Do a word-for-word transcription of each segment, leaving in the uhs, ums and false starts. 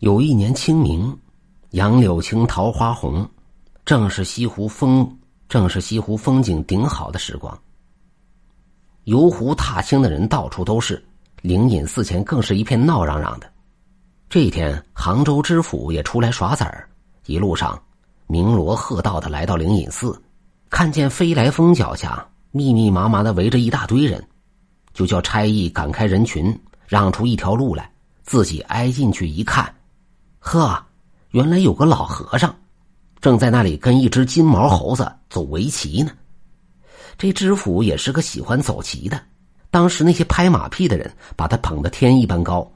有一年清明，杨柳青桃花红，正是西湖风正是西湖风景顶好的时光。游湖踏青的人到处都是，灵隐寺前更是一片闹嚷嚷的。这一天，杭州知府也出来耍子儿，一路上鸣锣喝道的来到灵隐寺，看见飞来峰脚下密密麻麻的围着一大堆人，就叫差役赶开人群，让出一条路来，自己挨进去一看，呵，原来有个老和尚正在那里跟一只金毛猴子走围棋呢。这知府也是个喜欢走棋的，当时那些拍马屁的人把他捧得天一般高，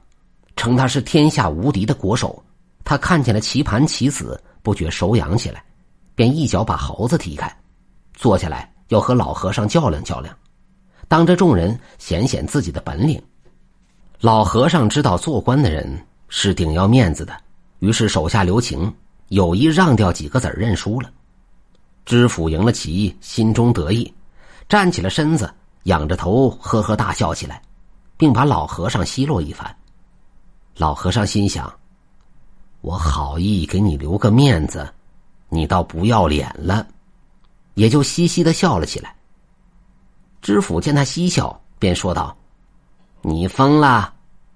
称他是天下无敌的国手。他看见了棋盘棋子，不觉手痒起来，便一脚把猴子踢开，坐下来要和老和尚较量较量，当着众人显显自己的本领。老和尚知道做官的人是顶要面子的，于是手下留情，有意让掉几个子儿认输了。知府赢了棋，心中得意，站起了身子，仰着头呵呵大笑起来，并把老和尚奚落一番。老和尚心想，我好意给你留个面子，你倒不要脸了，也就嘻嘻地笑了起来。知府见他嬉笑，便说道，你疯了，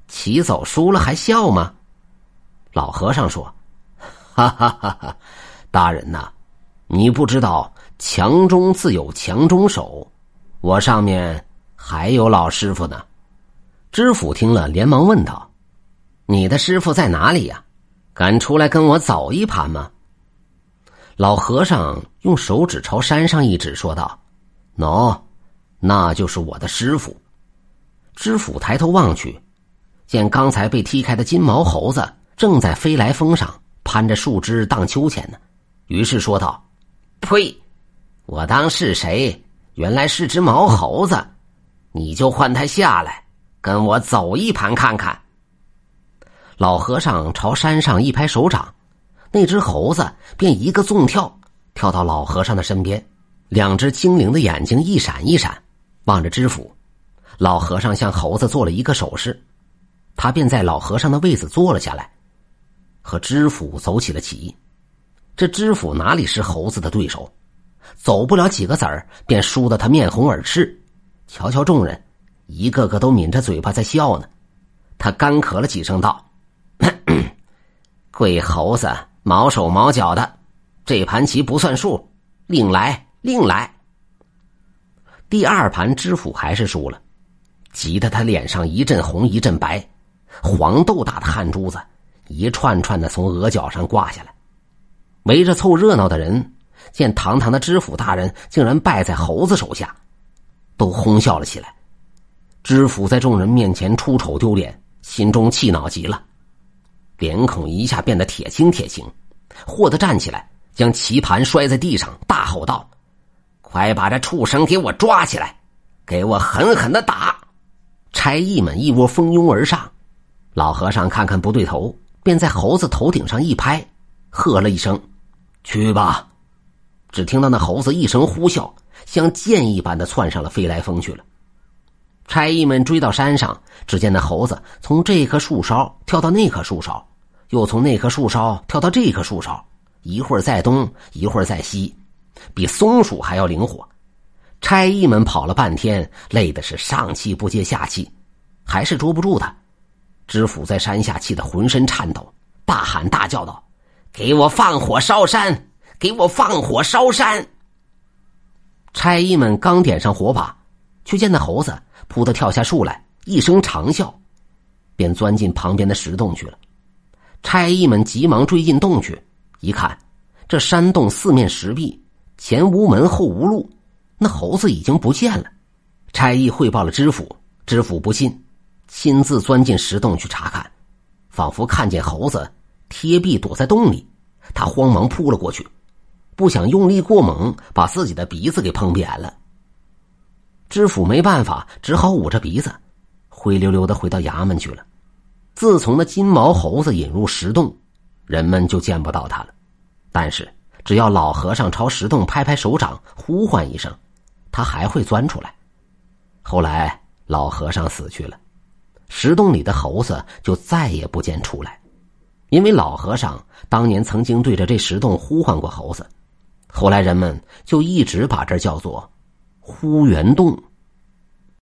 棋走输了还笑吗？老和尚说，哈哈哈哈，大人呐、啊，你不知道强中自有强中手，我上面还有老师傅呢。知府听了连忙问道，你的师傅在哪里呀、啊？敢出来跟我走一盘吗？老和尚用手指朝山上一指，说道，喏，那就是我的师傅。知府抬头望去，见刚才被踢开的金毛猴子正在飞来峰上攀着树枝荡秋千呢，于是说道，呸，我当是谁，原来是只毛猴子，你就换他下来跟我走一盘看看。老和尚朝山上一拍手掌，那只猴子便一个纵跳，跳到老和尚的身边，两只精灵的眼睛一闪一闪，望着知府。老和尚向猴子做了一个手势，他便在老和尚的位子坐了下来，和知府走起了棋。这知府哪里是猴子的对手，走不了几个子儿便输得他面红耳赤。瞧瞧众人，一个个都抿着嘴巴在笑呢。他干咳了几声道，贵猴子毛手毛脚的，这盘棋不算数，另来另来。第二盘知府还是输了，急得他脸上一阵红一阵白，黄豆大的汗珠子一串串的从额角上挂下来。围着凑热闹的人见堂堂的知府大人竟然败在猴子手下，都哄笑了起来。知府在众人面前出丑丢脸，心中气恼极了，脸孔一下变得铁青铁青，霍得站起来，将棋盘摔在地上，大吼道，快把这畜生给我抓起来，给我狠狠的打。差役们一窝蜂拥而上，老和尚看看不对头，便在猴子头顶上一拍，喝了一声，去吧。只听到那猴子一声呼啸，像箭一般的窜上了飞来峰去了。差役们追到山上，只见那猴子从这棵树梢跳到那棵树梢，又从那棵树梢跳到这棵树梢，一会儿在东一会儿在西，比松鼠还要灵活。差役们跑了半天，累的是上气不接下气，还是捉不住他。知府在山下气得浑身颤抖，大喊大叫道，给我放火烧山，给我放火烧山。差役们刚点上火把，却见那猴子扑地跳下树来，一声长啸，便钻进旁边的石洞去了。差役们急忙追进洞去，一看这山洞四面石壁，前无门后无路，那猴子已经不见了。差役汇报了知府，知府不信，亲自钻进石洞去查看，仿佛看见猴子贴壁躲在洞里，他慌忙扑了过去，不想用力过猛，把自己的鼻子给碰扁了。知府没办法，只好捂着鼻子，灰溜溜地回到衙门去了。自从那金毛猴子引入石洞，人们就见不到他了。但是只要老和尚朝石洞拍拍手掌，呼唤一声，他还会钻出来。后来老和尚死去了，石洞里的猴子就再也不见出来。因为老和尚当年曾经对着这石洞呼唤过猴子，后来人们就一直把这叫做呼元洞。